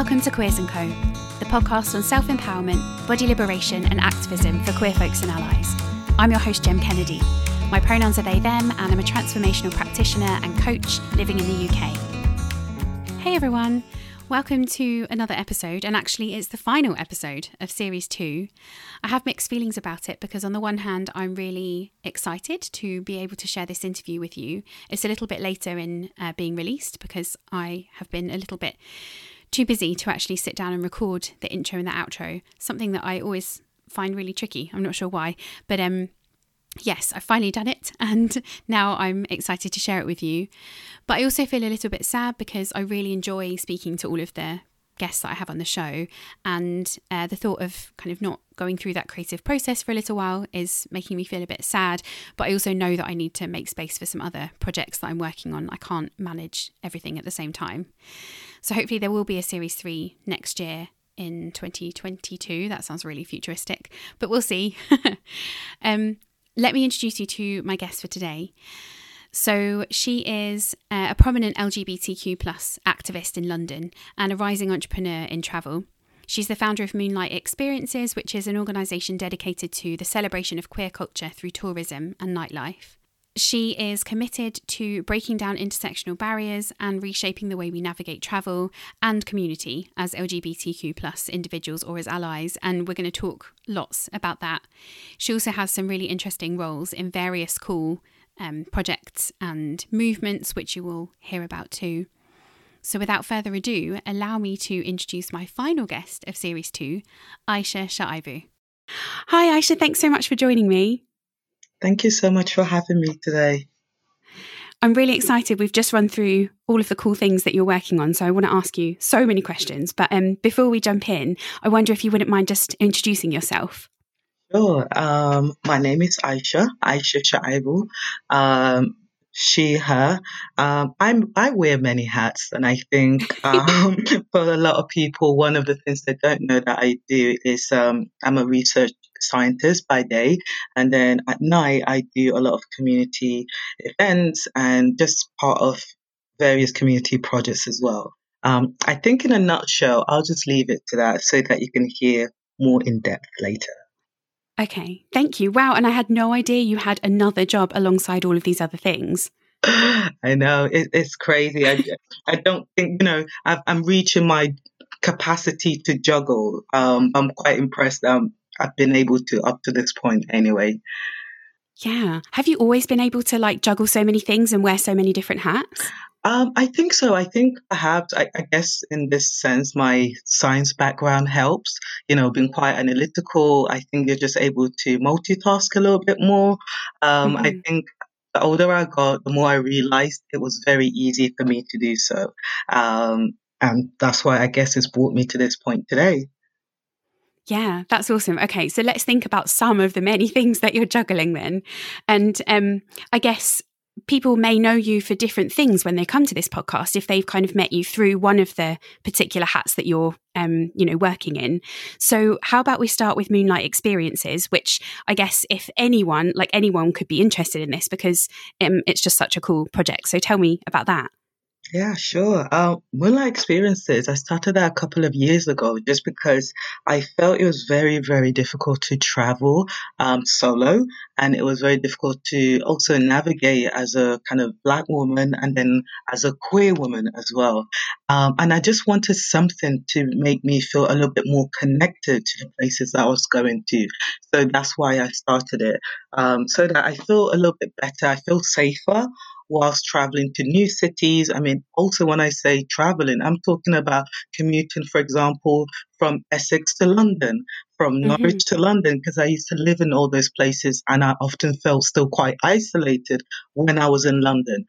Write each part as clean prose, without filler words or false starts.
Welcome to Queers & Co, the podcast on self-empowerment, body liberation and activism for queer folks and allies. I'm your host, Jem Kennedy. My pronouns are they, them, and I'm a transformational practitioner and coach living in the UK. Hey everyone, welcome to another episode, and actually it's the final episode of Series 2. I have mixed feelings about it because on the one hand, I'm really excited to be able to share this interview with you. It's a little bit later in being released because I have been a little bit too busy to actually sit down and record the intro and the outro, something that I always find really tricky. I'm not sure why, but yes, I've finally done it and now I'm excited to share it with you. But I also feel a little bit sad because I really enjoy speaking to all of the guests that I have on the show, and the thought of kind of not going through that creative process for a little while is making me feel a bit sad. But I also know that I need to make space for some other projects that I'm working on. I can't manage everything at the same time. So hopefully there will be a Series 3 next year in 2022. That sounds really futuristic, but we'll see. Let me introduce you to my guest for today. So she is a prominent LGBTQ plus activist in London and a rising entrepreneur in travel. She's the founder of Moonlight Experiences, which is an organisation dedicated to the celebration of queer culture through tourism and nightlife. She is committed to breaking down intersectional barriers and reshaping the way we navigate travel and community as LGBTQ plus individuals or as allies, and we're going to talk lots about that. She also has some really interesting roles in various cool projects and movements, which you will hear about too. So without further ado, allow me to introduce my final guest of Series 2, Aisha Shaibu. Hi Aisha, thanks so much for joining me. Thank you so much for having me today. I'm really excited. We've just run through all of the cool things that you're working on, so I want to ask you so many questions. But before we jump in, I wonder if you wouldn't mind just introducing yourself. Sure. My name is Aisha Shaibu. She, her. I wear many hats, and I think for a lot of people, one of the things they don't know that I do is I'm a research scientist by day, and then at night I do a lot of community events and just part of various community projects as well. I think in a nutshell, I'll just leave it to that so that you can hear more in depth later. Okay, thank you. Wow, and I had no idea you had another job alongside all of these other things. I know, it's crazy. I don't think, I'm reaching my capacity to juggle. I'm quite impressed I've been able to up to this point anyway. Yeah. Have you always been able to juggle so many things and wear so many different hats? I think so. I think perhaps, I guess in this sense, my science background helps, being quite analytical. I think you're just able to multitask a little bit more. Mm-hmm. I think the older I got, the more I realized it was very easy for me to do so. And that's why I guess it's brought me to this point today. Yeah, that's awesome. Okay, so let's think about some of the many things that you're juggling then. And I guess people may know you for different things when they come to this podcast, if they've kind of met you through one of the particular hats that you're, working in. So how about we start with Moonlight Experiences, which I guess if anyone could be interested in this because it's just such a cool project. So tell me about that. Yeah, sure. Moonlight Experiences, I started that a couple of years ago just because I felt it was very, very difficult to travel solo, and it was very difficult to also navigate as a kind of Black woman and then as a queer woman as well. And I just wanted something to make me feel a little bit more connected to the places I was going to. So that's why I started it, so that I feel a little bit better, I feel safer whilst traveling to new cities. I mean, also when I say traveling, I'm talking about commuting, for example, from Essex to London, from Norwich to London, because I used to live in all those places and I often felt still quite isolated when I was in London.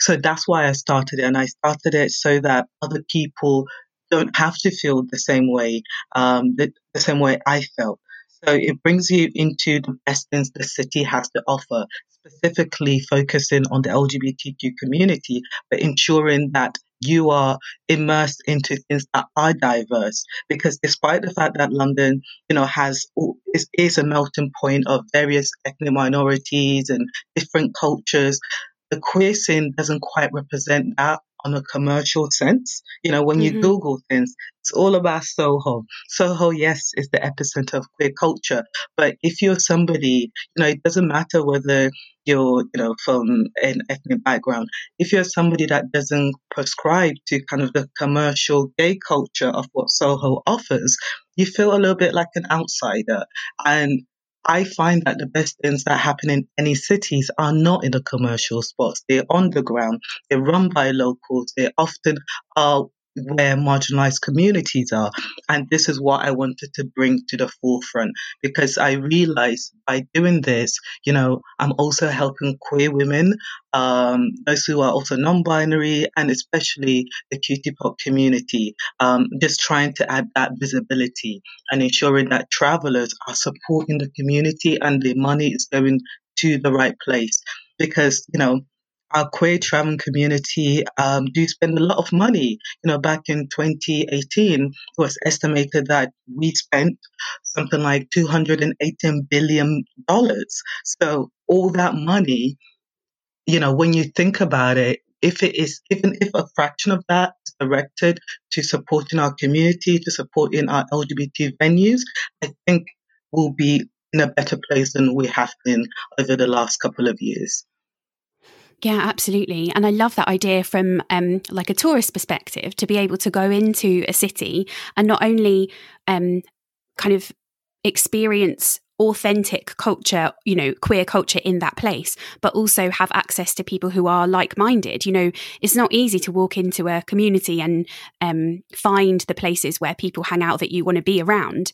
So that's why I started it. And I started it so that other people don't have to feel the same way, the same way I felt. So it brings you into the best things the city has to offer, specifically focusing on the LGBTQ community, but ensuring that you are immersed into things that are diverse. Because despite the fact that London, is a melting point of various ethnic minorities and different cultures, the queer scene doesn't quite represent that on a commercial sense. You know, when you Google things, it's all about Soho. Soho, yes, is the epicenter of queer culture. But if you're somebody, you know, it doesn't matter whether you're, you know, from an ethnic background, if you're somebody that doesn't prescribe to kind of the commercial gay culture of what Soho offers, you feel a little bit like an outsider. And I find that the best things that happen in any cities are not in the commercial spots. They're on the ground. They're run by locals. They often are where marginalized communities are. And this is what I wanted to bring to the forefront, because I realized by doing this, you know, I'm also helping queer women, those who are also non-binary, and especially the QTPOC community, just trying to add that visibility and ensuring that travelers are supporting the community and the money is going to the right place. Because, you know, our queer traveling community do spend a lot of money. You know, back in 2018, it was estimated that we spent something like $218 billion. So all that money, you know, when you think about it, if it is, even if a fraction of that is directed to supporting our community, to supporting our LGBT venues, I think we'll be in a better place than we have been over the last couple of years. Yeah, absolutely. And I love that idea from like a tourist perspective, to be able to go into a city and not only kind of experience authentic culture, you know, queer culture in that place, but also have access to people who are like-minded. You know, it's not easy to walk into a community and find the places where people hang out that you want to be around.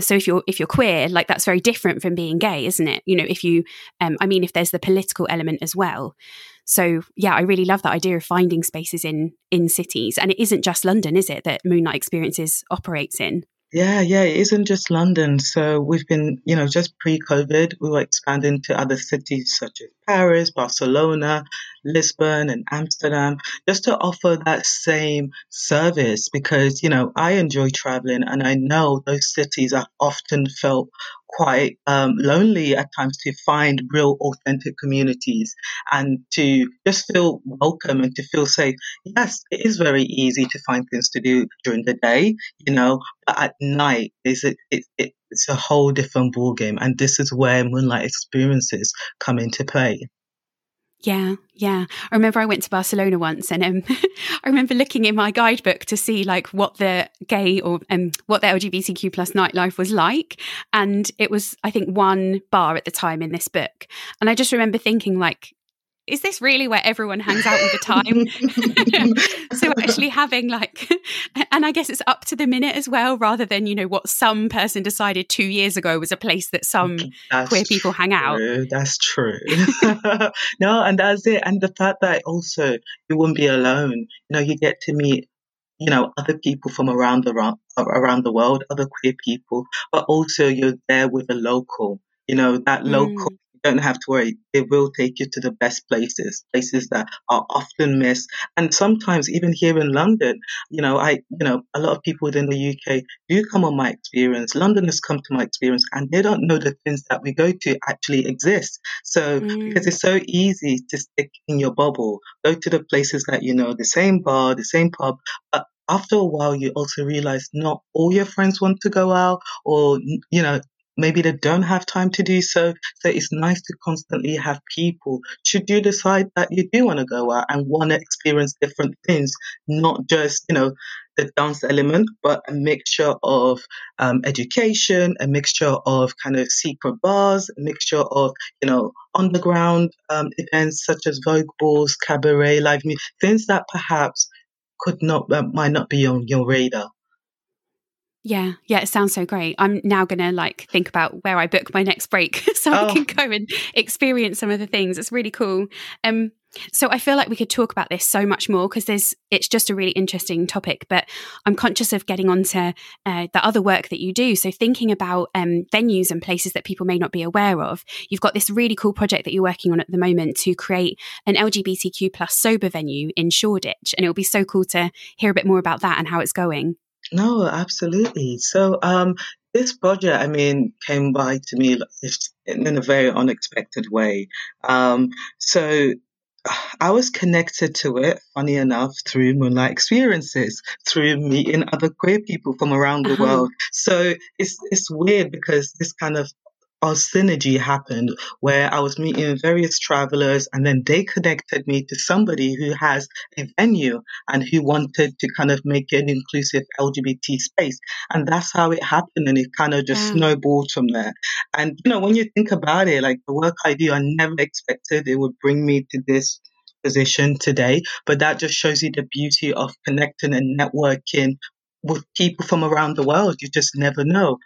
So if you're queer, like, that's very different from being gay, isn't it? You know, if you, I mean, if there's the political element as well. So yeah, I really love that idea of finding spaces in cities. And it isn't just London, is it, that Moonlight Experiences operates in? Yeah, it isn't just London. So we've been, you know, just pre-COVID, we were expanding to other cities such as Paris, Barcelona, Lisbon and Amsterdam, just to offer that same service, because, you know, I enjoy traveling and I know those cities have often felt quite lonely at times, to find real authentic communities and to just feel welcome and to feel safe. Yes, it is very easy to find things to do during the day, you know, but at night it's a whole different ballgame. And this is where Moonlight Experiences come into play. Yeah. I remember I went to Barcelona once, and I remember looking in my guidebook to see like what the gay or what the LGBTQ plus nightlife was like. And it was, I think, one bar at the time in this book. And I just remember thinking, like, is this really where everyone hangs out all the time? So actually having like, and I guess it's up to the minute as well, rather than, you know, what some person decided 2 years ago was a place that some queer people hang out. That's true. No, and that's it. And the fact that also you wouldn't be alone. You know, you get to meet, you know, other people from around the world, other queer people, but also you're there with a local, you know, that local. Don't have to worry, it will take you to the best places that are often missed. And sometimes even here in London, you know, a lot of people within the UK do come on my experience. Londoners come to my experience and they don't know the things that we go to actually exist. So because it's so easy to stick in your bubble, go to the places that, you know, the same bar, the same pub, but after a while you also realize not all your friends want to go out, or, you know, maybe they don't have time to do so. So it's nice to constantly have people, should you decide that you do want to go out and want to experience different things, not just, you know, the dance element, but a mixture of education, a mixture of kind of secret bars, a mixture of, you know, underground events such as Vogue balls, cabaret, live music, things that perhaps might not be on your radar. Yeah, it sounds so great. I'm now going to like think about where I book my next break so I can go and experience some of the things. It's really cool. So I feel like we could talk about this so much more, because it's just a really interesting topic, but I'm conscious of getting onto the other work that you do. So thinking about venues and places that people may not be aware of, you've got this really cool project that you're working on at the moment to create an LGBTQ plus sober venue in Shoreditch. And it'll be so cool to hear a bit more about that and how it's going. No, absolutely. So this project, I mean, came by to me in a very unexpected way. So I was connected to it, funny enough, through Moonlight Experiences, through meeting other queer people from around the world. So it's weird because this kind of our synergy happened where I was meeting various travelers and then they connected me to somebody who has a venue and who wanted to kind of make an inclusive LGBT space. And that's how it happened. And it kind of just snowballed from there. And, you know, when you think about it, like the work I do, I never expected it would bring me to this position today. But that just shows you the beauty of connecting and networking with people from around the world. You just never know.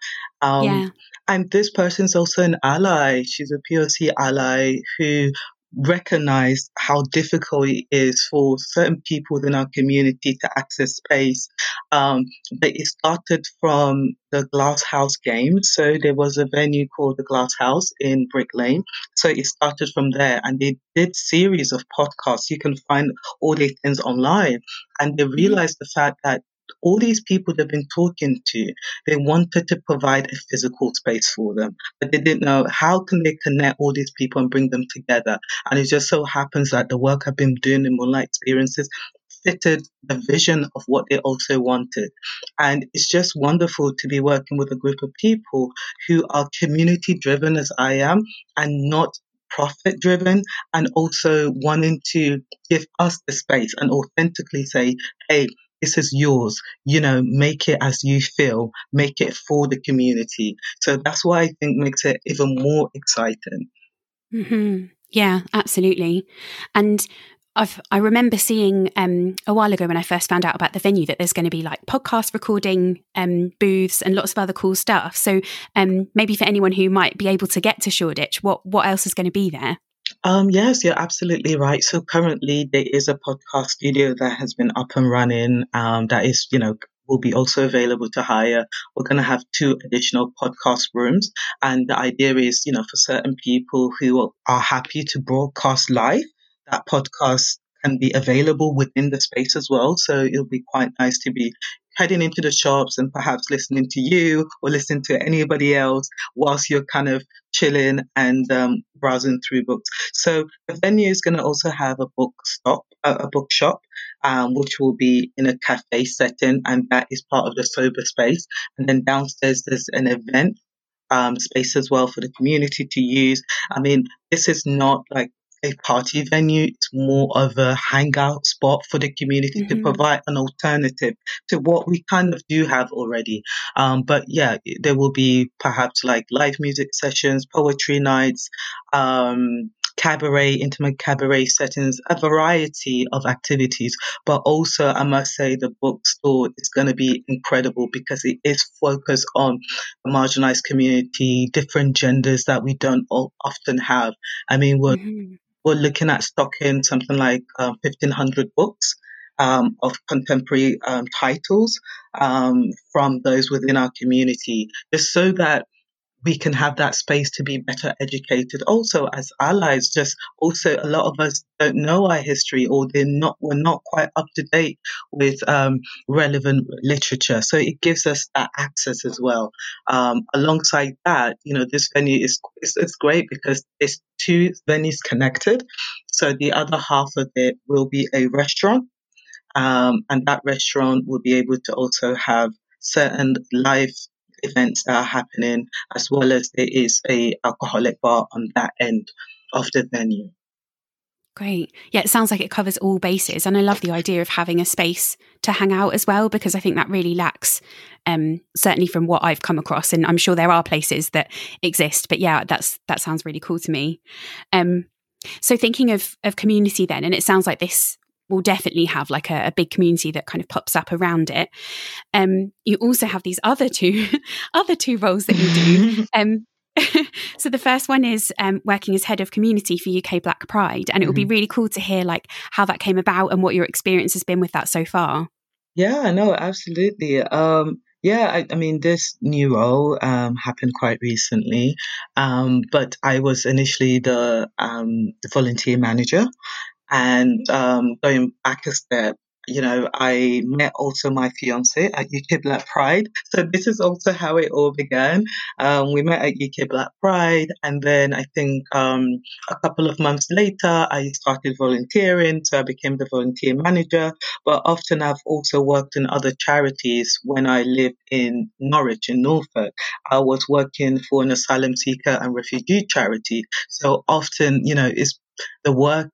And this person's also an ally. She's a POC ally who recognized how difficult it is for certain people within our community to access space. But it started from the Glass House game. So there was a venue called the Glass House in Brick Lane. So it started from there. And they did series of podcasts. You can find all these things online. And they realized the fact that all these people they've been talking to, they wanted to provide a physical space for them, but they didn't know how can they connect all these people and bring them together. And it just so happens that the work I've been doing in Moonlight Experiences fitted the vision of what they also wanted. And it's just wonderful to be working with a group of people who are community driven as I am and not profit driven, and also wanting to give us the space and authentically say, hey, this is yours, you know, make it as you feel, make it for the community. So that's why I think makes it even more exciting. Mm-hmm. Yeah, absolutely. And I remember seeing a while ago when I first found out about the venue that there's going to be like podcast recording booths and lots of other cool stuff. So maybe for anyone who might be able to get to Shoreditch, what else is going to be there? Yes, you're absolutely right. So currently there is a podcast studio that has been up and running that is, you know, will be also available to hire. We're going to have 2 additional podcast rooms. And the idea is, you know, for certain people who are happy to broadcast live, that podcast can be available within the space as well. So it'll be quite nice to be heading into the shops and perhaps listening to you or listening to anybody else whilst you're kind of chilling and browsing through books. So the venue is going to also have a bookshop, which will be in a cafe setting, and that is part of the sober space. And then downstairs there's an event space as well for the community to use. I mean, this is not like a party venue, it's more of a hangout spot for the community to provide an alternative to what we kind of do have already. But yeah, there will be perhaps like live music sessions, poetry nights, cabaret, intimate cabaret settings, a variety of activities. But also, I must say, the bookstore is going to be incredible because it is focused on the marginalized community, different genders that we don't often have. I mean, we're looking at stocking something like 1,500 books of contemporary titles from those within our community, just so that we can have that space to be better educated. Also, as allies, just also a lot of us don't know our history, or we're not quite up to date with relevant literature. So it gives us that access as well. Alongside that, you know, this venue is it's great because it's 2 venues connected. So the other half of it will be a restaurant, and that restaurant will be able to also have certain live events that are happening, as well as there is a alcoholic bar on that end of the venue. Great. Yeah, it sounds like it covers all bases. And I love the idea of having a space to hang out as well, because I think that really lacks, certainly from what I've come across. And I'm sure there are places that exist. But yeah, that sounds really cool to me. So thinking of community then, and it sounds like this will definitely have like a big community that kind of pops up around it. You also have these other two roles that you do. So the first one is working as head of community for UK Black Pride, and it would be really cool to hear like how that came about and what your experience has been with that so far. Yeah, no, absolutely. I mean, this new role happened quite recently, but I was initially the volunteer manager. And going back a step, you know, I met also my fiancé at UK Black Pride. So this is also how it all began. We met at UK Black Pride. And then I think a couple of months later, I started volunteering. So I became the volunteer manager. But often I've also worked in other charities. When I lived in Norwich, in Norfolk, I was working for an asylum seeker and refugee charity. So often, you know, it's the work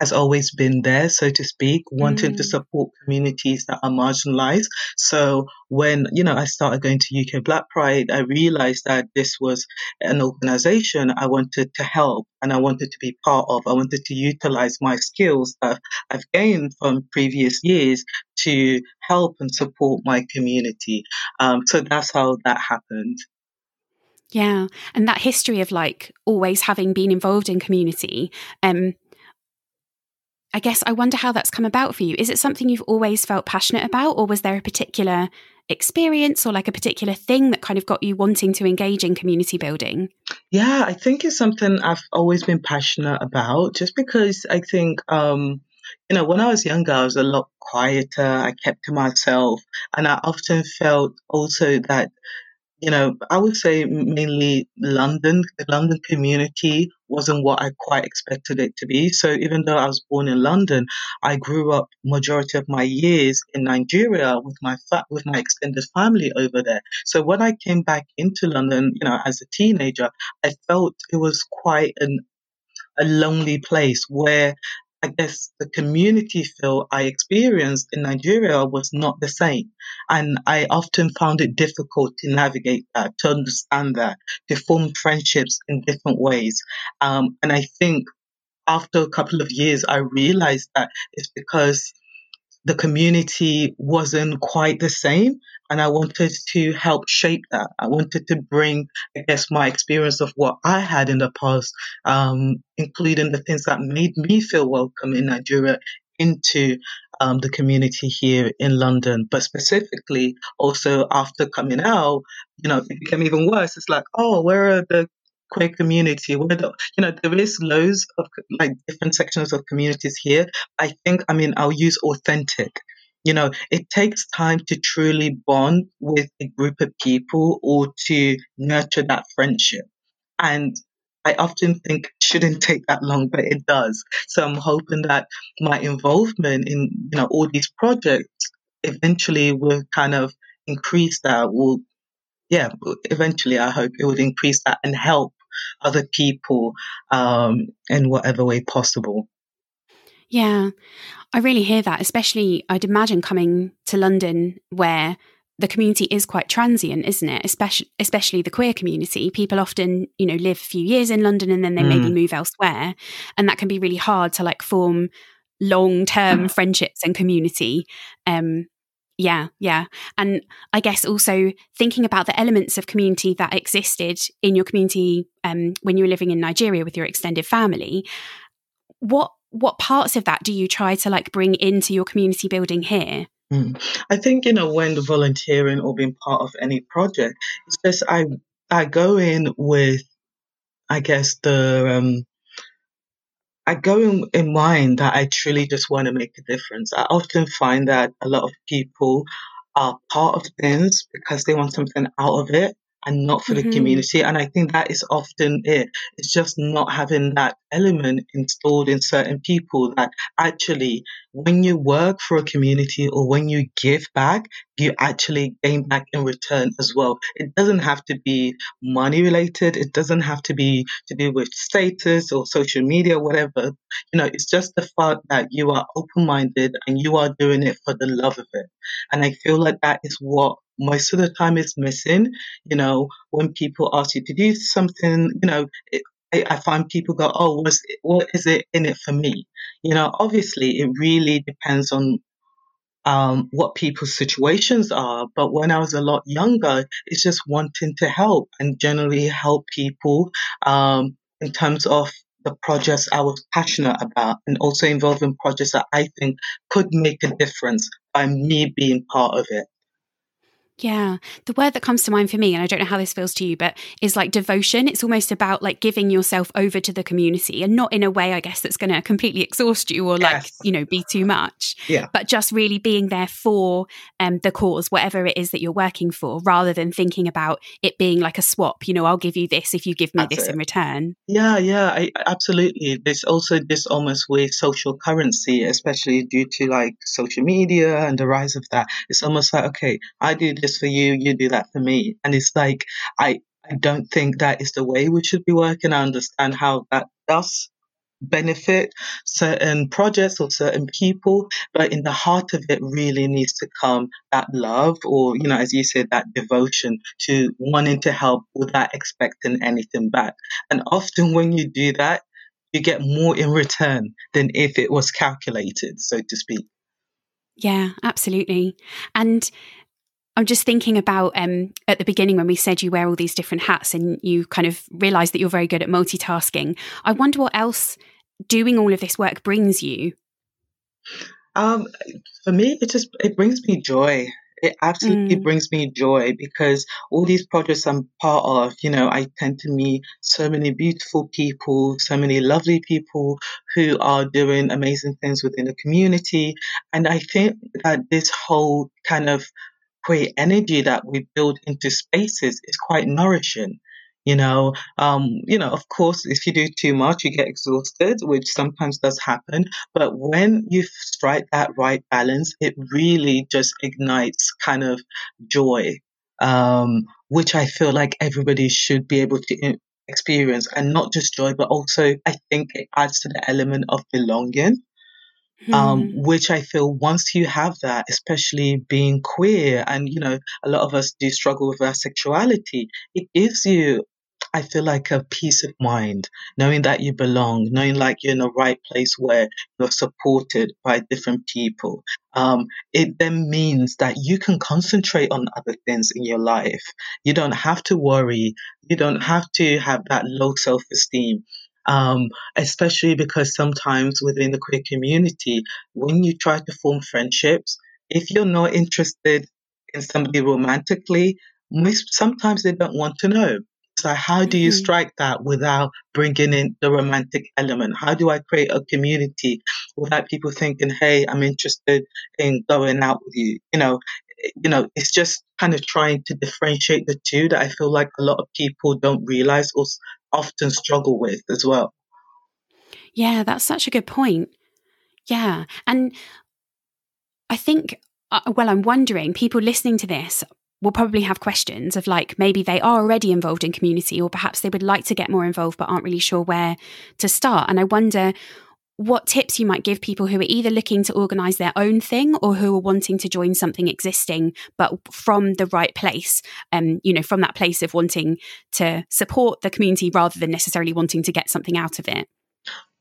has always been there, so to speak, wanting to support communities that are marginalized. So when, you know, I started going to UK Black Pride, I realized that this was an organization I wanted to help and I wanted to be part of. I wanted to utilize my skills that I've gained from previous years to help and support my community. So that's how that happened. Yeah. And that history of like always having been involved in community, I guess I wonder how that's come about for you. Is it something you've always felt passionate about, or was there a particular experience or like a particular thing that kind of got you wanting to engage in community building? Yeah, I think it's something I've always been passionate about, just because I think, you know, when I was younger, I was a lot quieter. I kept to myself, and I often felt also that, you know, I would say mainly London, the London community wasn't what I quite expected it to be. So even though I was born in London, I grew up majority of my years in Nigeria with my extended family over there. So when I came back into London, you know, as a teenager, I felt it was quite a lonely place where I guess the community feel I experienced in Nigeria was not the same. And I often found it difficult to navigate that, to understand that, to form friendships in different ways. And I think after a couple of years, I realized that it's because the community wasn't quite the same. And I wanted to help shape that. I wanted to bring, I guess, my experience of what I had in the past, including the things that made me feel welcome in Nigeria, into the community here in London. But specifically, also after coming out, you know, it became even worse. It's like, oh, where are the queer community? Where the, you know, there is loads of like different sections of communities here. I think, I mean, I'll use authentic. You know, it takes time to truly bond with a group of people or to nurture that friendship. And I often think it shouldn't take that long, but it does. So I'm hoping that my involvement in, you know, all these projects eventually will kind of increase that. Will, yeah, eventually I hope it would increase that and help other people in whatever way possible. Yeah, I really hear that, especially I'd imagine coming to London where the community is quite transient, isn't it? Especially the queer community. People often, you know, live a few years in London and then they maybe move elsewhere. And that can be really hard to like form long-term friendships and community. Yeah. And I guess also thinking about the elements of community that existed in your community when you were living in Nigeria with your extended family, what parts of that do you try to like bring into your community building here? I think, you know, when volunteering or being part of any project, it's just I go in with, I guess, I go in mind that I truly just want to make a difference. I often find that a lot of people are part of things because they want something out of it and not for the community. And I think that is often it. It's just not having that element installed in certain people that actually when you work for a community or when you give back, you actually gain back in return as well. It doesn't have to be money related. It doesn't have to be to do with status or social media, whatever. You know, it's just the fact that you are open-minded and you are doing it for the love of it. And I feel like that is what most of the time it's missing. You know, when people ask you to do something, you know, I find people go, oh, what is it in it for me? You know, obviously it really depends on what people's situations are. But when I was a lot younger, it's just wanting to help and generally help people in terms of the projects I was passionate about, and also involved in projects that I think could make a difference by me being part of it. Yeah. The word that comes to mind for me, and I don't know how this feels to you, but is like devotion. It's almost about like giving yourself over to the community, and not in a way, I guess, that's going to completely exhaust you or like, you know, be too much, but just really being there for the cause, whatever it is that you're working for, rather than thinking about it being like a swap, you know, I'll give you this if you give me this in return. Yeah, absolutely. There's also this almost weird social currency, especially due to like social media and the rise of that. It's almost like, okay, I did this for you, you do that for me. And it's like, I don't think that is the way we should be working. I understand how that does benefit certain projects or certain people, but in the heart of it really needs to come that love, or, you know, as you said, that devotion to wanting to help without expecting anything back. And often when you do that, you get more in return than if it was calculated, so to speak. Yeah, absolutely. And I'm just thinking about at the beginning when we said you wear all these different hats and you kind of realize that you're very good at multitasking. I wonder what else doing all of this work brings you. For me, it brings me joy. It absolutely brings me joy, because all these projects I'm part of, you know, I tend to meet so many beautiful people, so many lovely people who are doing amazing things within the community. And I think that this whole kind of queer energy that we build into spaces is quite nourishing, you know. Of course, if you do too much, you get exhausted, which sometimes does happen. But when you strike that right balance, it really just ignites kind of joy, which I feel like everybody should be able to experience. And not just joy, but also I think it adds to the element of belonging. Which I feel once you have that, especially being queer, and, you know, a lot of us do struggle with our sexuality, it gives you, I feel like, a peace of mind, knowing that you belong, knowing like you're in the right place where you're supported by different people. It then means that you can concentrate on other things in your life. You don't have to worry. You don't have to have that low self-esteem. Especially because sometimes within the queer community, when you try to form friendships, if you're not interested in somebody romantically, sometimes they don't want to know. So how do you strike that without bringing in the romantic element? How do I create a community without people thinking, hey, I'm interested in going out with you? You know, it's just kind of trying to differentiate the two that I feel like a lot of people don't realize or often struggle with as well. Yeah, that's such a good point. Yeah. And I think, I'm wondering, people listening to this will probably have questions of like, maybe they are already involved in community, or perhaps they would like to get more involved but aren't really sure where to start. And I wonder what tips you might give people who are either looking to organise their own thing or who are wanting to join something existing, but from the right place, from that place of wanting to support the community rather than necessarily wanting to get something out of it.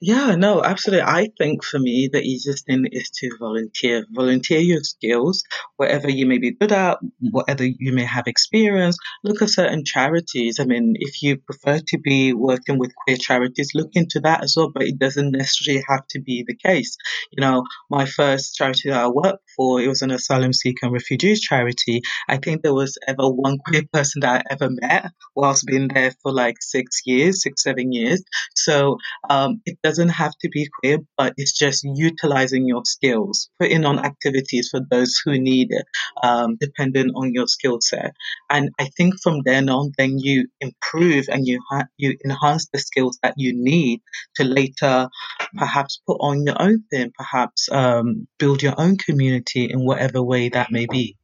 Yeah, no, absolutely. I think for me, the easiest thing is to volunteer. Volunteer your skills, whatever you may be good at, whatever you may have experience. Look at certain charities. I mean, if you prefer to be working with queer charities, look into that as well. But it doesn't necessarily have to be the case. You know, my first charity that I worked for, it was an asylum seeker and refugees charity. I think there was ever one queer person that I ever met whilst being there for like 6, 7 years. So it doesn't have to be queer, but it's just utilizing your skills, putting on activities for those who need it, depending on your skill set. And I think from then on, then you improve and you enhance the skills that you need to later perhaps put on your own thing, perhaps build your own community in whatever way that may be.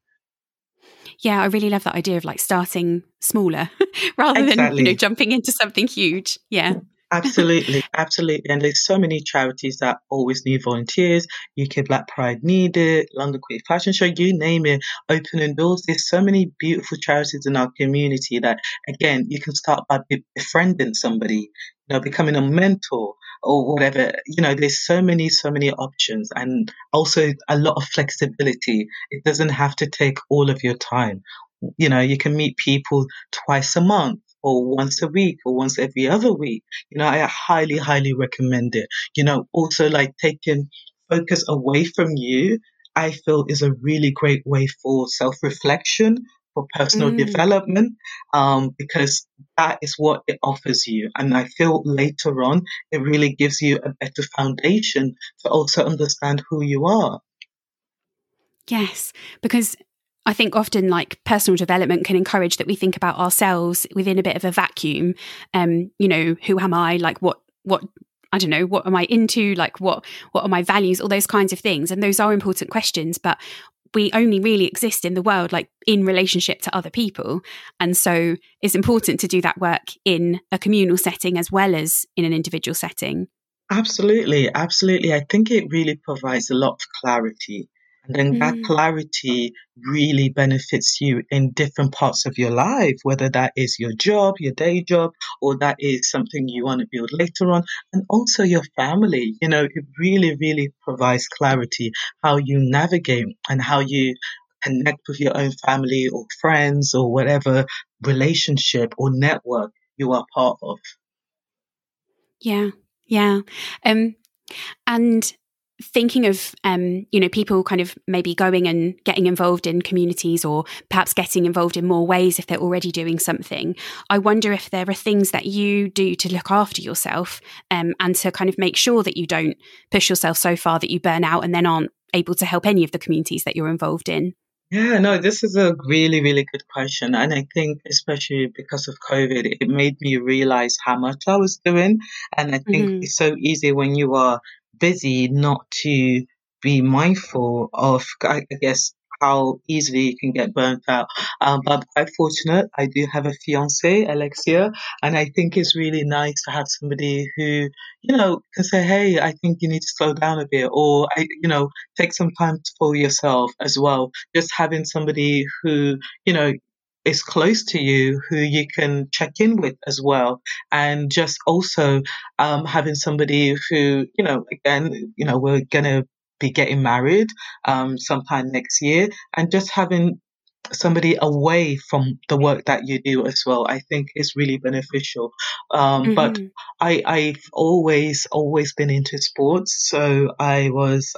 Yeah, I really love that idea of like starting smaller rather than, you know, jumping into something huge. Yeah. Absolutely. And there's so many charities that always need volunteers. UK Black Pride need it, London Queer Fashion Show, you name it, opening doors. There's so many beautiful charities in our community that, again, you can start by befriending somebody, you know, becoming a mentor or whatever. You know, there's so many options, and also a lot of flexibility. It doesn't have to take all of your time. You know, you can meet people twice a month, or once a week, or once every other week. You know, I highly, highly recommend it. You know, also like taking focus away from you, I feel, is a really great way for self-reflection, for personal development, because that is what it offers you. And I feel later on, it really gives you a better foundation to also understand who you are. Yes, because I think often like personal development can encourage that we think about ourselves within a bit of a vacuum. You know, who am I? Like what, I don't know, what am I into? Like what are my values? All those kinds of things. And those are important questions, but we only really exist in the world, like in relationship to other people. And so it's important to do that work in a communal setting as well as in an individual setting. Absolutely. Absolutely. I think it really provides a lot of clarity. And then that clarity really benefits you in different parts of your life, whether that is your job, your day job, or that is something you want to build later on. And also your family, you know, it really, really provides clarity, how you navigate and how you connect with your own family or friends or whatever relationship or network you are part of. Yeah, yeah. And thinking of, you know, people kind of maybe going and getting involved in communities or perhaps getting involved in more ways if they're already doing something, I wonder if there are things that you do to look after yourself and to kind of make sure that you don't push yourself so far that you burn out and then aren't able to help any of the communities that you're involved in. Yeah, no, this is a really, really good question. And I think especially because of COVID, it made me realize how much I was doing. And I think it's so easy when you are busy not to be mindful of, I guess, how easily you can get burnt out. But I'm quite fortunate. I do have a fiance, Alexia, and I think it's really nice to have somebody who, you know, can say, hey, I think you need to slow down a bit, or, you know, take some time for yourself as well. Just having somebody who, you know, is close to you, who you can check in with as well. And just also having somebody who, you know, again, you know, we're going to be getting married sometime next year, and just having somebody away from the work that you do as well, I think is really beneficial. But I've always been into sports. So I was...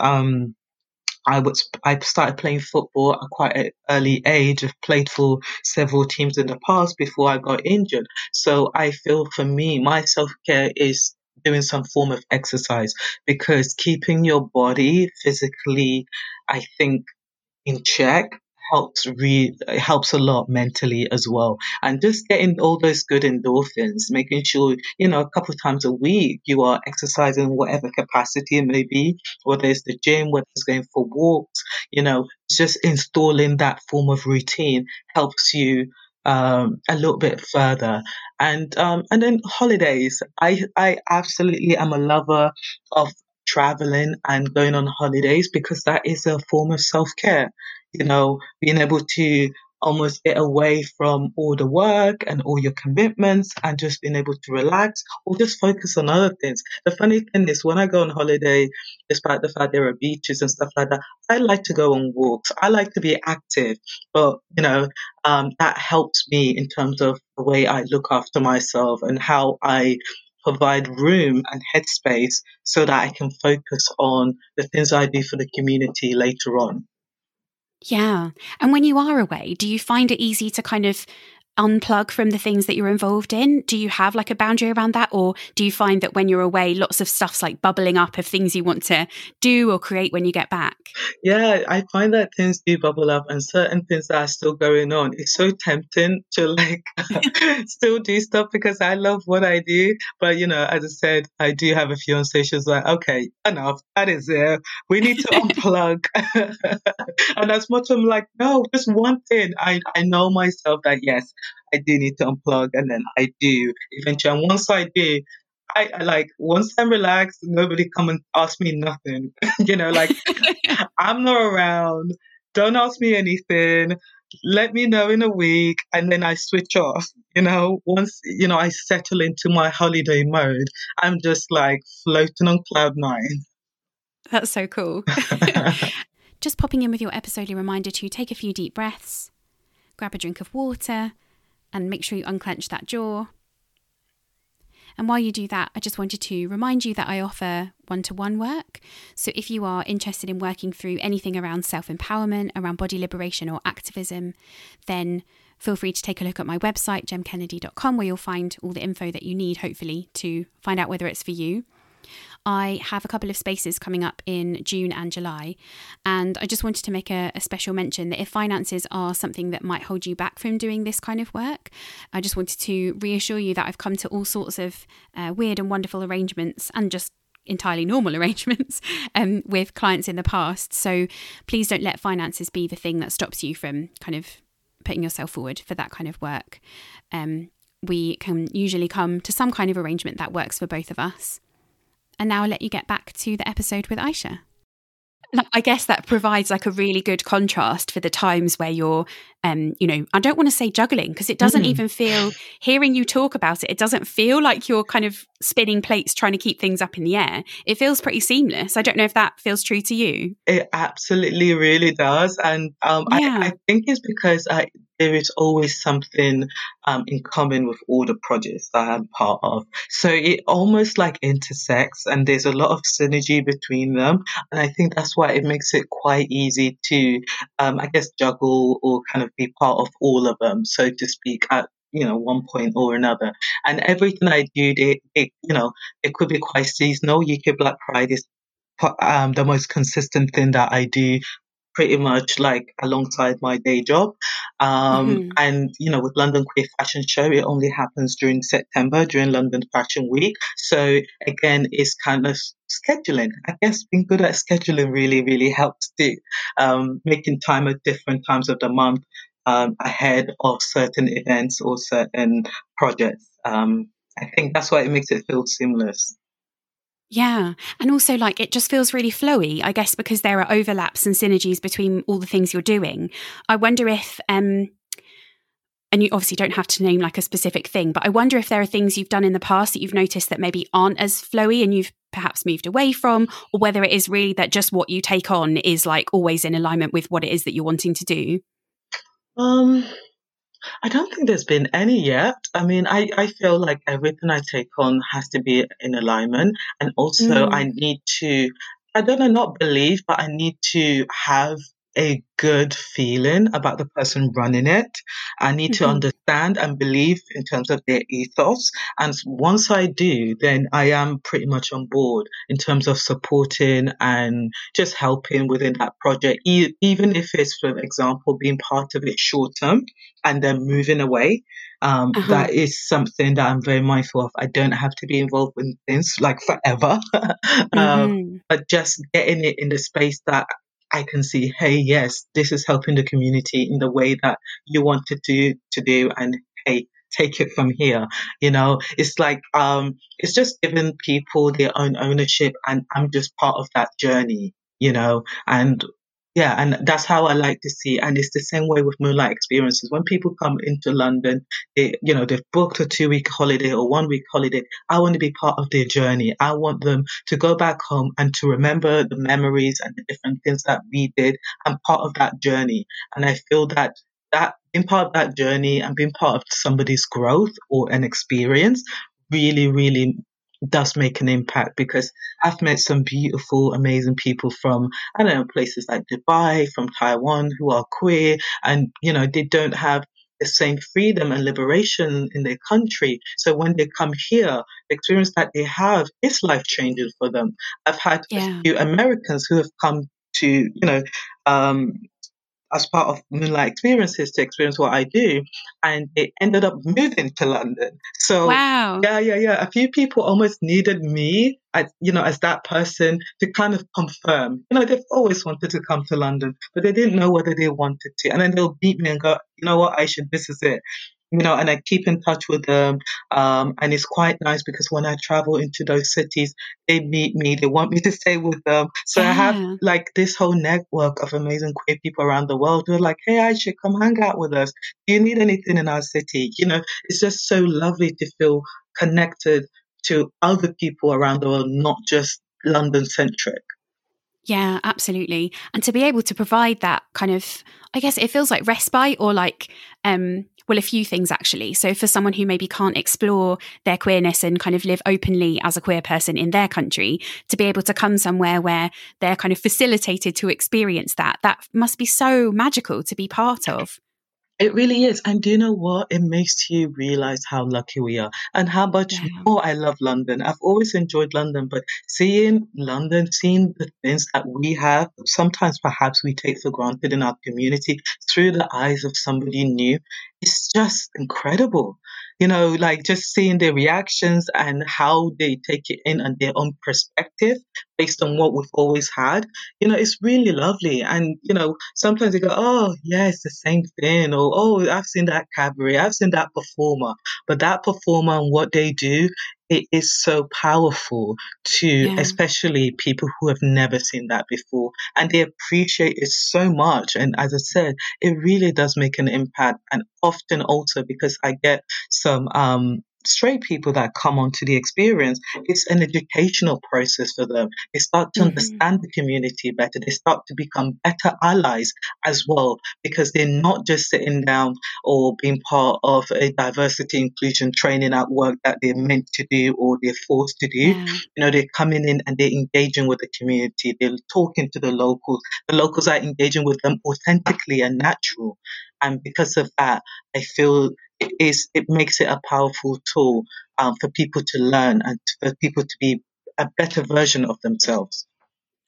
I started playing football at quite an early age. I've played for several teams in the past before I got injured. So I feel for me, my self-care is doing some form of exercise, because keeping your body physically, I think, in check helps a lot mentally as well. And just getting all those good endorphins, making sure, you know, a couple of times a week you are exercising whatever capacity it may be, whether it's the gym, whether it's going for walks, you know, just installing that form of routine helps you a little bit further. And then holidays. I absolutely am a lover of traveling and going on holidays, because that is a form of self-care. You know, being able to almost get away from all the work and all your commitments and just being able to relax or just focus on other things. The funny thing is, when I go on holiday, despite the fact there are beaches and stuff like that, I like to go on walks. I like to be active. But, you know, that helps me in terms of the way I look after myself and how I provide room and headspace so that I can focus on the things I do for the community later on. Yeah. And when you are away, do you find it easy to kind of unplug from the things that you're involved in? Do you have like a boundary around that? Or do you find that when you're away, lots of stuff's like bubbling up of things you want to do or create when you get back? Yeah, I find that things do bubble up, and certain things that are still going on. It's so tempting to like still do stuff because I love what I do. But, you know, as I said, I do have a fiancé. She's like, okay, enough. That is it. We need to unplug. And as much as I'm like, no, just one thing. I know myself that, yes, I do need to unplug, and then I do eventually. And once I do, I like, once I'm relaxed, nobody come and ask me nothing. You know, like I'm not around. Don't ask me anything. Let me know in a week, and then I switch off. You know, once, you know, I settle into my holiday mode, I'm just like floating on cloud nine. That's so cool. Just popping in with your episode, a reminder to take a few deep breaths, grab a drink of water, and make sure you unclench that jaw. And while you do that, I just wanted to remind you that I offer one-to-one work. So if you are interested in working through anything around self-empowerment, around body liberation or activism, then feel free to take a look at my website, jemkennedy.com, where you'll find all the info that you need, hopefully, to find out whether it's for you. I have a couple of spaces coming up in June and July, and I just wanted to make a special mention that if finances are something that might hold you back from doing this kind of work, I just wanted to reassure you that I've come to all sorts of weird and wonderful arrangements and just entirely normal arrangements with clients in the past. So please don't let finances be the thing that stops you from kind of putting yourself forward for that kind of work. We can usually come to some kind of arrangement that works for both of us. And now I'll let you get back to the episode with Aisha. I guess that provides like a really good contrast for the times where you're, I don't want to say juggling, because it doesn't even feel, hearing you talk about it, it doesn't feel like you're kind of spinning plates trying to keep things up in the air. It feels pretty seamless. I don't know if that feels true to you. It absolutely really does. And I think it's because there is always something in common with all the projects that I'm part of. So it almost like intersects and there's a lot of synergy between them. And I think that's why it makes it quite easy to, juggle or kind of be part of all of them, so to speak, at one point or another. And everything I do, it could be quite seasonal. UK Black Pride is the most consistent thing that I do, pretty much like alongside my day job. And, with London Queer Fashion Show, it only happens during September, during London Fashion Week. So again, it's kind of scheduling. I guess being good at scheduling really, really helps too. Making time at different times of the month ahead of certain events or certain projects. I think that's why it makes it feel seamless. Yeah. And also like it just feels really flowy, I guess, because there are overlaps and synergies between all the things you're doing. I wonder if, and you obviously don't have to name like a specific thing, but I wonder if there are things you've done in the past that you've noticed that maybe aren't as flowy and you've perhaps moved away from, or whether it is really that just what you take on is like always in alignment with what it is that you're wanting to do. I don't think there's been any yet. I mean, I feel like everything I take on has to be in alignment. And also I need to, I don't know, not believe, but I need to have a good feeling about the person running it. I need to understand and believe in terms of their ethos. And once I do, then I am pretty much on board in terms of supporting and just helping within that project, even if it's, for example, being part of it short term and then moving away. That is something that I'm very mindful of. I don't have to be involved in things like forever, but just getting it in the space that I can see, hey, yes, this is helping the community in the way that you wanted to do, and hey, take it from here. It's like, it's just giving people their own ownership, and I'm just part of that journey, and that's how I like to see. And it's the same way with Moonlight Experiences. When people come into London, they've booked a 2-week holiday or 1-week holiday. I want to be part of their journey. I want them to go back home and to remember the memories and the different things that we did and part of that journey. And I feel that being part of that journey and being part of somebody's growth or an experience really, really does make an impact, because I've met some beautiful, amazing people from, I don't know, places like Dubai, from Taiwan, who are queer, and, they don't have the same freedom and liberation in their country. So when they come here, the experience that they have is life-changing for them. I've had a few Americans who have come to, as part of Moonlight Experiences to experience what I do, and they ended up moving to London. So yeah. A few people almost needed me as that person to kind of confirm, they've always wanted to come to London, but they didn't know whether they wanted to. And then they'll beat me and go, you know what, Aisha, this is it. And I keep in touch with them. And it's quite nice because when I travel into those cities, they meet me. They want me to stay with them. So I have like this whole network of amazing queer people around the world who are like, hey, Aisha, come hang out with us. Do you need anything in our city? It's just so lovely to feel connected to other people around the world, not just London centric. Yeah, absolutely. And to be able to provide that kind of, I guess it feels like respite or like, well, a few things actually. So for someone who maybe can't explore their queerness and kind of live openly as a queer person in their country, to be able to come somewhere where they're kind of facilitated to experience that, that must be so magical to be part of. It really is. And do you know what? It makes you realise how lucky we are and how much more I love London. I've always enjoyed London, but seeing London, seeing the things that we have, sometimes perhaps we take for granted in our community through the eyes of somebody new, it's just incredible. You know, like just seeing their reactions and how they take it in and their own perspective based on what we've always had. You know, it's really lovely. And, you know, sometimes they go, oh, yeah, it's the same thing. Or, oh, I've seen that cabaret. I've seen that performer. But that performer and what they do, it is so powerful to especially people who have never seen that before. And they appreciate it so much. And as I said, it really does make an impact. And often also because I get some straight people that come onto the experience, it's an educational process for them. They start to understand the community better. They start to become better allies as well, because they're not just sitting down or being part of a diversity inclusion training at work that they're meant to do or they're forced to do. You know, they're coming in and they're engaging with the community. They're talking to the locals. The locals are engaging with them authentically and natural. And because of that, I feel it makes it a powerful tool for people to learn and for people to be a better version of themselves.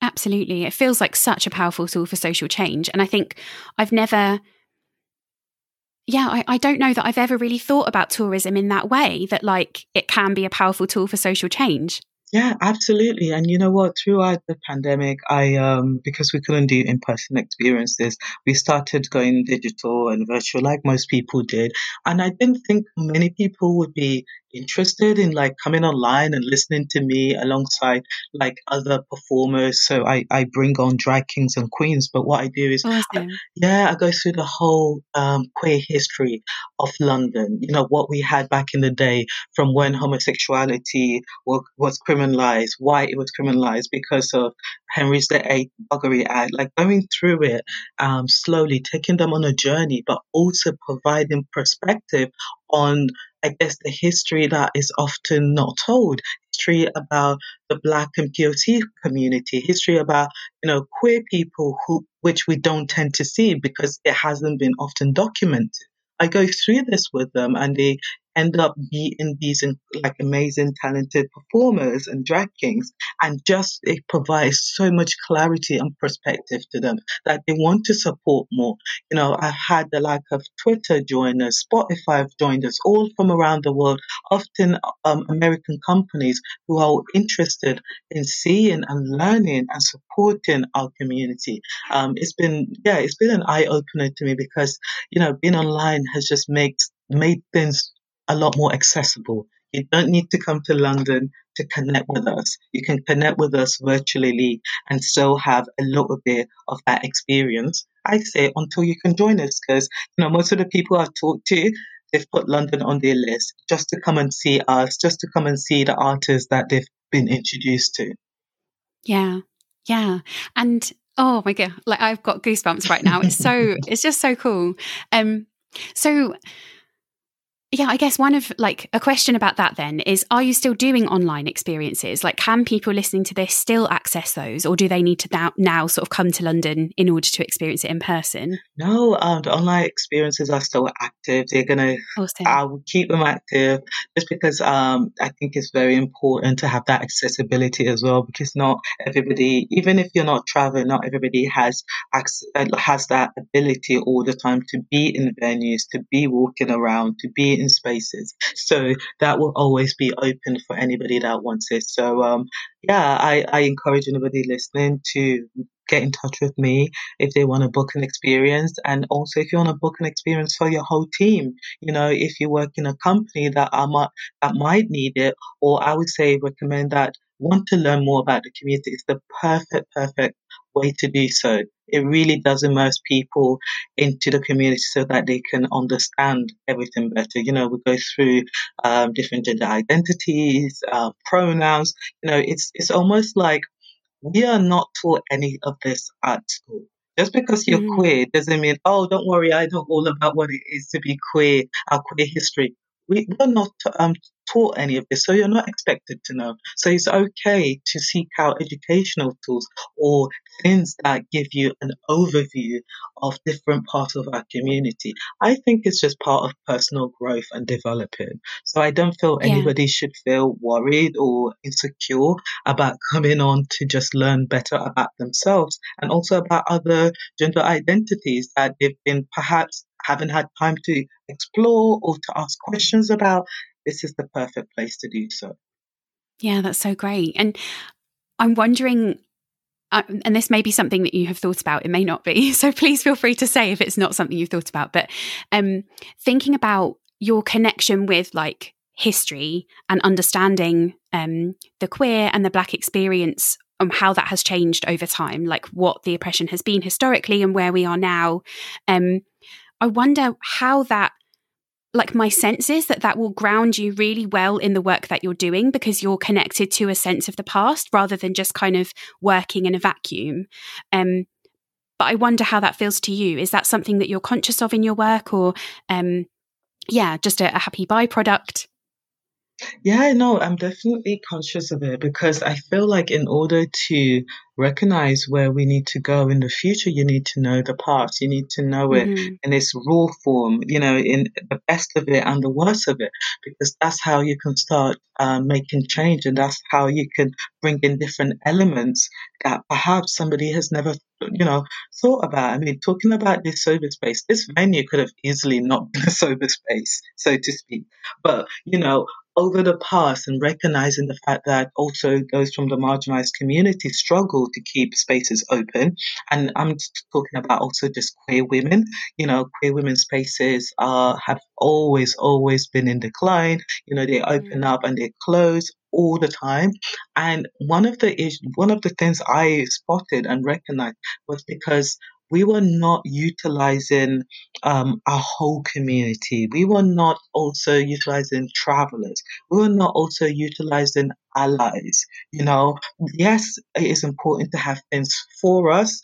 Absolutely. It feels like such a powerful tool for social change. And I think I've never... Yeah, I don't know that I've ever really thought about tourism in that way, that like it can be a powerful tool for social change. Yeah, absolutely. And you know what? Throughout the pandemic, I because we couldn't do in-person experiences, we started going digital and virtual like most people did. And I didn't think many people would be interested in like coming online and listening to me alongside like other performers. So I bring on drag kings and queens. But what I do is, I go through the whole queer history of London. You know, what we had back in the day from when homosexuality was criminalized. Why it was criminalized because of Henry's VIII Buggery Act, like going through it slowly, taking them on a journey, but also providing perspective on, I guess, the history that is often not told. History about the Black and POC community, history about, you know, queer people which we don't tend to see because it hasn't been often documented. I go through this with them and they end up being these like amazing, talented performers and drag kings. And just it provides so much clarity and perspective to them that they want to support more. You know, I've had the like of Twitter join us, Spotify have joined us, all from around the world, often American companies who are interested in seeing and learning and supporting our community. It's been an eye-opener to me because, you know, being online has just made things a lot more accessible. You don't need to come to London to connect with us. You can connect with us virtually and still have a little bit of that experience, I say, until you can join us. Because, you know, most of the people I've talked to, they've put London on their list just to come and see us, just to come and see the artists that they've been introduced to. Yeah, yeah. And, oh my God, like I've got goosebumps right now. It's so, it's just so cool. So... Yeah, I guess one of like a question about that then is, are you still doing online experiences? Like, can people listening to this still access those, or do they need to now sort of come to London in order to experience it in person? No, the online experiences are still active. They're going to, I will keep them active just because I think it's very important to have that accessibility as well, because not everybody, even if you're not traveling, not everybody has that ability all the time to be in venues, to be walking around, to be in spaces. So that will always be open for anybody that wants it. So I encourage anybody listening to get in touch with me if they want to book an experience. And also if you want to book an experience for your whole team, you know, if you work in a company that might need it, or I would say recommend that want to learn more about the community, it's the perfect way to do so. It really does immerse people into the community so that they can understand everything better. You know, we go through different gender identities, pronouns. You know, it's almost like we are not taught any of this at school. Just because you're queer doesn't mean, oh, don't worry, I know all about what it is to be queer, our queer history. We're not taught any of this, so you're not expected to know. So it's okay to seek out educational tools or things that give you an overview of different parts of our community. I think it's just part of personal growth and developing. So I don't feel anybody should feel worried or insecure about coming on to just learn better about themselves and also about other gender identities that they've been perhaps haven't had time to explore or to ask questions about. This is the perfect place to do so. Yeah, that's so great. And I'm wondering, and this may be something that you have thought about, it may not be, so please feel free to say if it's not something you've thought about, but thinking about your connection with like history and understanding the queer and the Black experience, how that has changed over time, like what the oppression has been historically and where we are now. I wonder how that, like my sense is that will ground you really well in the work that you're doing, because you're connected to a sense of the past rather than just kind of working in a vacuum. But I wonder how that feels to you. Is that something that you're conscious of in your work, or just a happy byproduct? Yeah, no, I'm definitely conscious of it, because I feel like in order to recognize where we need to go in the future, you need to know the past. You need to know it in its raw form, you know, in the best of it and the worst of it, because that's how you can start making change, and that's how you can bring in different elements that perhaps somebody has never, you know, thought about. I mean, talking about this sober space, this venue could have easily not been a sober space, so to speak, but, you know, over the past and recognizing the fact that also those from the marginalized community struggle to keep spaces open. And I'm talking about also just queer women. You know, queer women's spaces have always been in decline. You know, they open up and they close all the time. And one of the things I spotted and recognized was because we were not utilizing our whole community. We were not also utilizing travelers. We were not also utilizing allies. You know, yes, it is important to have things for us,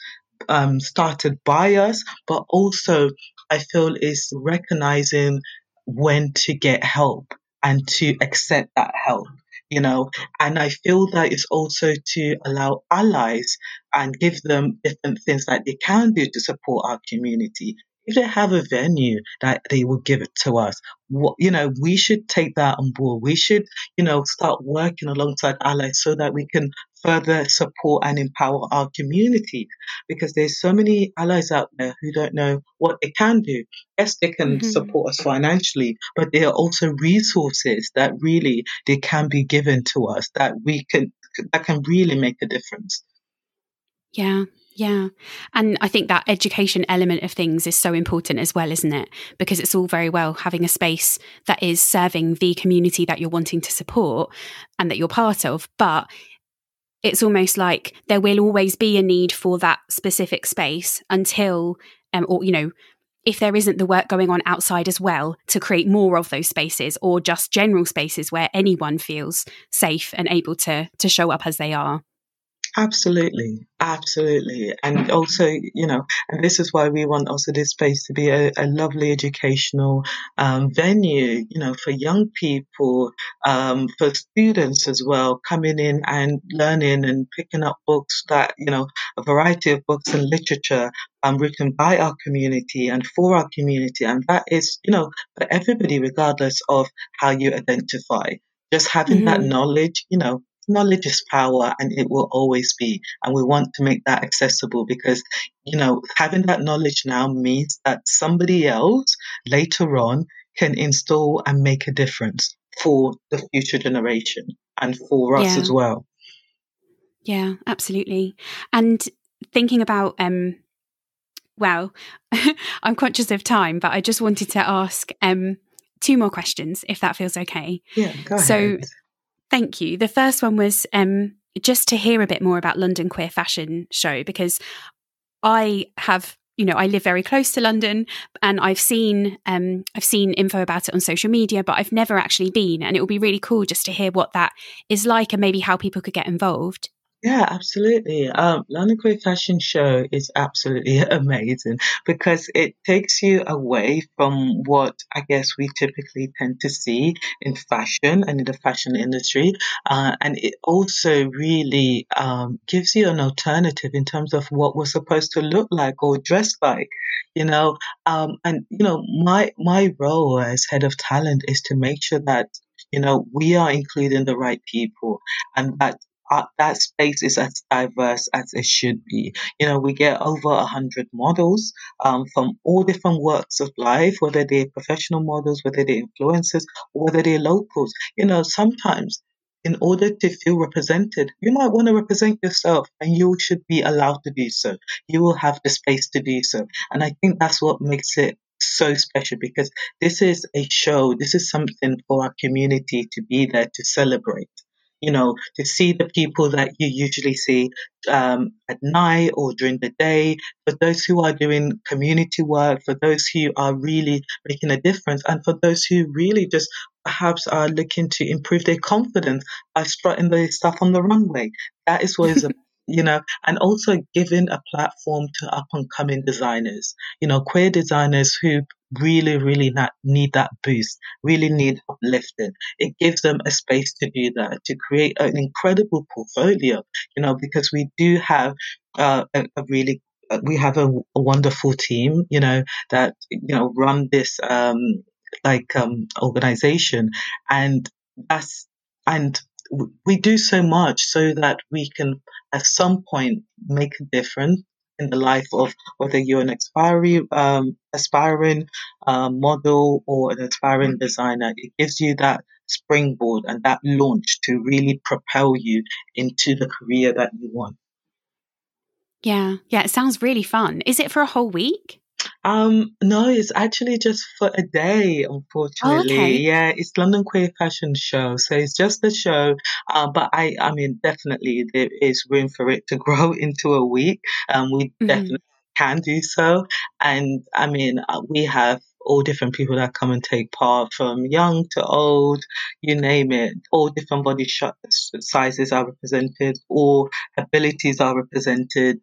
started by us, but also I feel is recognizing when to get help and to accept that help. You know, and I feel that it's also to allow allies and give them different things that they can do to support our community. If they have a venue that they will give it to us, you know, we should take that on board. We should, you know, start working alongside allies so that we can further support and empower our community, because there's so many allies out there who don't know what they can do. Yes, they can support us financially, but there are also resources that really they can be given to us that can really make a difference. Yeah. And I think that education element of things is so important as well, isn't it? Because it's all very well having a space that is serving the community that you're wanting to support and that you're part of, but it's almost like there will always be a need for that specific space until, or, you know, if there isn't the work going on outside as well to create more of those spaces, or just general spaces where anyone feels safe and able to show up as they are. Absolutely. And also, you know, and this is why we want also this space to be a lovely educational venue, you know, for young people, for students as well, coming in and learning and picking up books that, you know, a variety of books and literature written by our community and for our community. And that is, you know, for everybody, regardless of how you identify. Just having that knowledge, you know, knowledge is power, and it will always be. And we want to make that accessible, because, you know, having that knowledge now means that somebody else later on can install and make a difference for the future generation and for us as well. Yeah, absolutely. And thinking about, well, I'm conscious of time, but I just wanted to ask two more questions, if that feels okay. Yeah, go ahead. So, thank you. The first one was just to hear a bit more about London Queer Fashion Show, because I have, you know, I live very close to London, and I've seen info about it on social media, but I've never actually been. And it would be really cool just to hear what that is like and maybe how people could get involved. Yeah, absolutely. London Queer Fashion Show is absolutely amazing because it takes you away from what I guess we typically tend to see in fashion and in the fashion industry. And it also really gives you an alternative in terms of what we're supposed to look like or dress like, you know. And, you know, my role as head of talent is to make sure that, you know, we are including the right people and that space is as diverse as it should be. You know, we get over 100 models from all different walks of life, whether they're professional models, whether they're influencers, or whether they're locals. You know, sometimes in order to feel represented, you might want to represent yourself and you should be allowed to do so. You will have the space to do so. And I think that's what makes it so special because this is a show, this is something for our community to be there to celebrate. You know, to see the people that you usually see at night or during the day, for those who are doing community work, for those who are really making a difference, and for those who really just perhaps are looking to improve their confidence by strutting their stuff on the runway. That is what is amazing. You know, and also giving a platform to up-and-coming designers, you know, queer designers who really, really need that boost, really need uplifting. It gives them a space to do that, to create an incredible portfolio, you know, because we do have a wonderful team, you know, that, you know, run this, organization. And we do so much so that we can at some point make a difference in the life of whether you're an aspiring model or an aspiring designer. It gives you that springboard and that launch to really propel you into the career that you want. Yeah. Yeah. It sounds really fun. Is it for a whole week? No, it's actually just for a day, unfortunately. Oh, okay. Yeah, it's London Queer Fashion Show, so it's just the show. But I mean, definitely there is room for it to grow into a week. We definitely can do so. And I mean, we have all different people that come and take part, from young to old, you name it. All different body sizes are represented, all abilities are represented,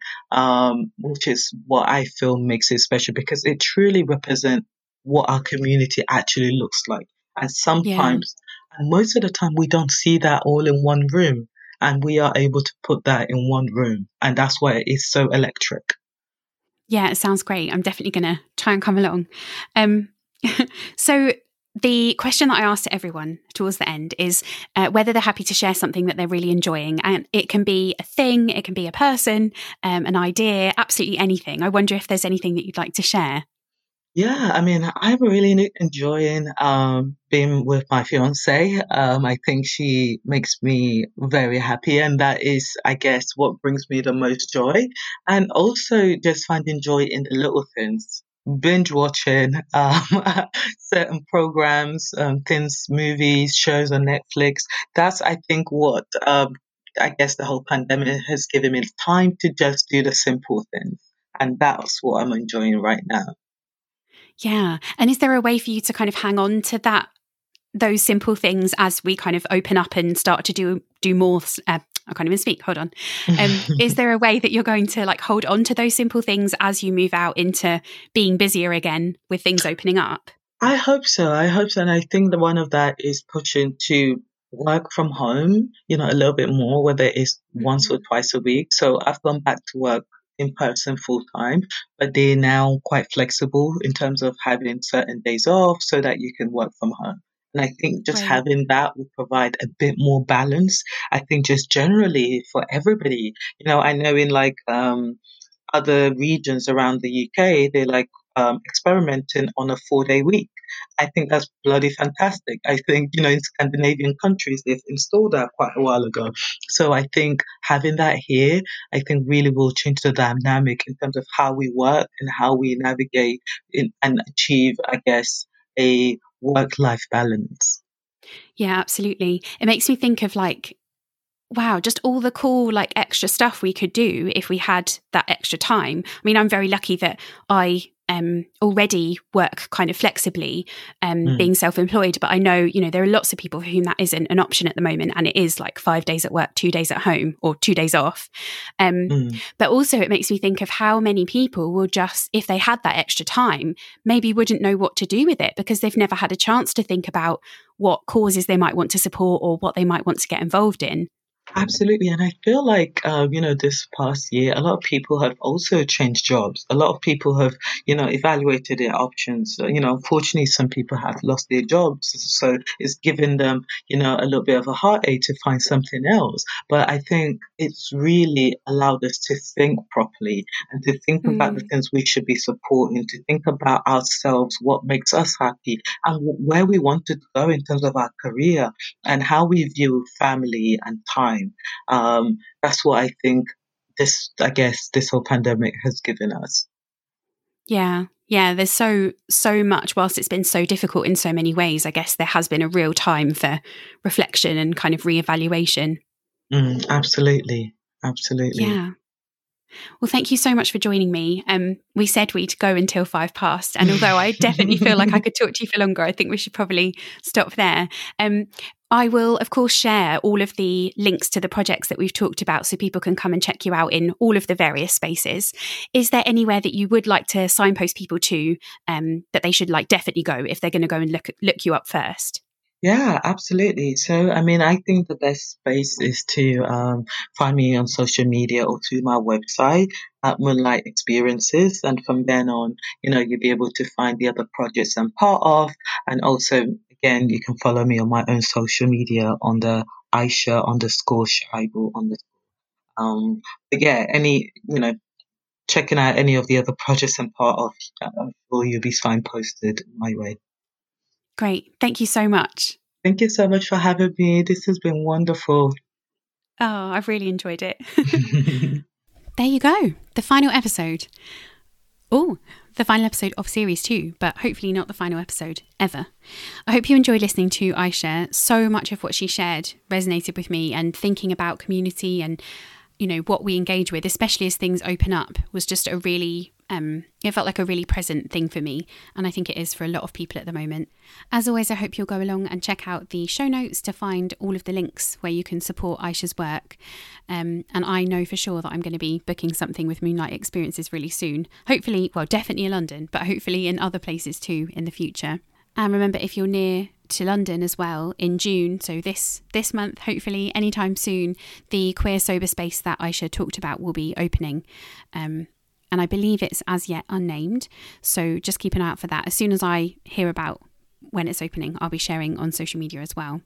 which is what I feel makes it special because it truly represents what our community actually looks like. And sometimes, and most of the time, we don't see that all in one room, and we are able to put that in one room. And that's why it is so electric. Yeah, it sounds great. I'm definitely going to try and come along. So the question that I ask to everyone towards the end is whether they're happy to share something that they're really enjoying. And it can be a thing, it can be a person, an idea, absolutely anything. I wonder if there's anything that you'd like to share. Yeah, I mean, I'm really enjoying being with my fiance. I think she makes me very happy, and that is, I guess, what brings me the most joy. And also just finding joy in the little things, binge watching certain programs, things, movies, shows on Netflix. That's, I think, what I guess the whole pandemic has given me, time to just do the simple things. And that's what I'm enjoying right now. Yeah. And is there a way for you to kind of hang on to those simple things as we kind of open up and start to do more? I can't even speak. Hold on. Is there a way that you're going to like hold on to those simple things as you move out into being busier again with things opening up? I hope so. And I think the one of that is pushing to work from home, you know, a little bit more, whether it's once or twice a week. So I've gone back to work in person full time, but they're now quite flexible in terms of having certain days off so that you can work from home. And I think just having that will provide a bit more balance. I think just generally for everybody, you know, I know in like other regions around the UK, they're like experimenting on a 4-day week. I think that's bloody fantastic. I think, you know, in Scandinavian countries, they've installed that quite a while ago. So I think having that here, I think really will change the dynamic in terms of how we work and how we navigate and achieve, I guess, a work-life balance. Yeah, absolutely. It makes me think of like, wow, just all the cool like extra stuff we could do if we had that extra time. I mean, I'm very lucky that I already work kind of flexibly, being self-employed. But I know, you know, there are lots of people for whom that isn't an option at the moment. And it is like 5 days at work, 2 days at home or 2 days off. But also it makes me think of how many people will just, if they had that extra time, maybe wouldn't know what to do with it because they've never had a chance to think about what causes they might want to support or what they might want to get involved in. Absolutely. And I feel like, you know, this past year, a lot of people have also changed jobs. A lot of people have, you know, evaluated their options. You know, unfortunately, some people have lost their jobs. So it's given them, you know, a little bit of a heartache to find something else. But I think it's really allowed us to think properly and to think about the things we should be supporting, to think about ourselves, what makes us happy and where we want to go in terms of our career and how we view family and time. That's what I think this whole pandemic has given us. Yeah. There's so much, whilst it's been so difficult in so many ways, I guess there has been a real time for reflection and kind of reevaluation. Absolutely. Yeah. Well, thank you so much for joining me. We said we'd go until 5 past, and although I definitely feel like I could talk to you for longer, I think we should probably stop there. I will, of course, share all of the links to the projects that we've talked about so people can come and check you out in all of the various spaces. Is there anywhere that you would like to signpost people to that they should like definitely go if they're going to go and look you up first? Yeah, absolutely. So, I mean, I think the best space is to find me on social media or to my website at Moonlight Experiences. And from then on, you know, you'll be able to find the other projects I'm part of. And also, again, you can follow me on my own social media on the Aisha_Shaibu _. But yeah, checking out any of the other projects I'm part of, I'm sure you'll be signposted my way. Great. Thank you so much. Thank you so much for having me. This has been wonderful. Oh, I've really enjoyed it. There you go. The final episode. Oh, the final episode of series 2, but hopefully not the final episode ever. I hope you enjoyed listening to Aisha. So much of what she shared resonated with me, and thinking about community and, you know, what we engage with, especially as things open up, was just a really... it felt like a really present thing for me, and I think it is for a lot of people at the moment. As always, I hope you'll go along and check out the show notes to find all of the links where you can support Aisha's work, and I know for sure that I'm going to be booking something with Moonlight Experiences really soon, hopefully, well, definitely in London, but hopefully in other places too in the future. And remember, if you're near to London as well in June, so this month, hopefully anytime soon, the queer sober space that Aisha talked about will be opening, and I believe it's as yet unnamed. So just keep an eye out for that. As soon as I hear about when it's opening, I'll be sharing on social media as well.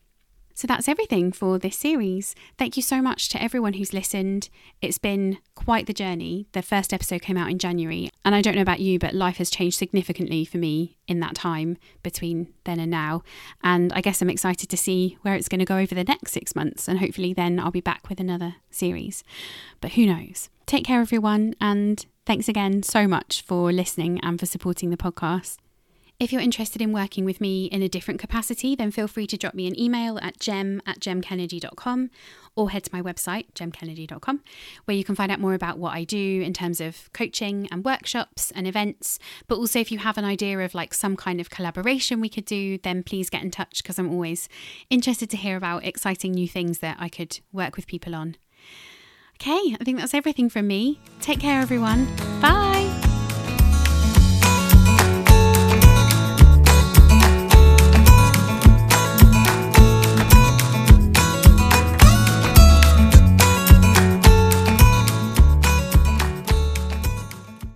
So that's everything for this series. Thank you so much to everyone who's listened. It's been quite the journey. The first episode came out in January, and I don't know about you, but life has changed significantly for me in that time between then and now. And I guess I'm excited to see where it's going to go over the next 6 months, and hopefully then I'll be back with another series. But who knows? Take care, everyone, and thanks again so much for listening and for supporting the podcast. If you're interested in working with me in a different capacity, then feel free to drop me an email at gem@gemkennedy.com, or head to my website, gemkennedy.com, where you can find out more about what I do in terms of coaching and workshops and events. But also, if you have an idea of like some kind of collaboration we could do, then please get in touch, because I'm always interested to hear about exciting new things that I could work with people on. Okay, I think that's everything from me. Take care, everyone. Bye.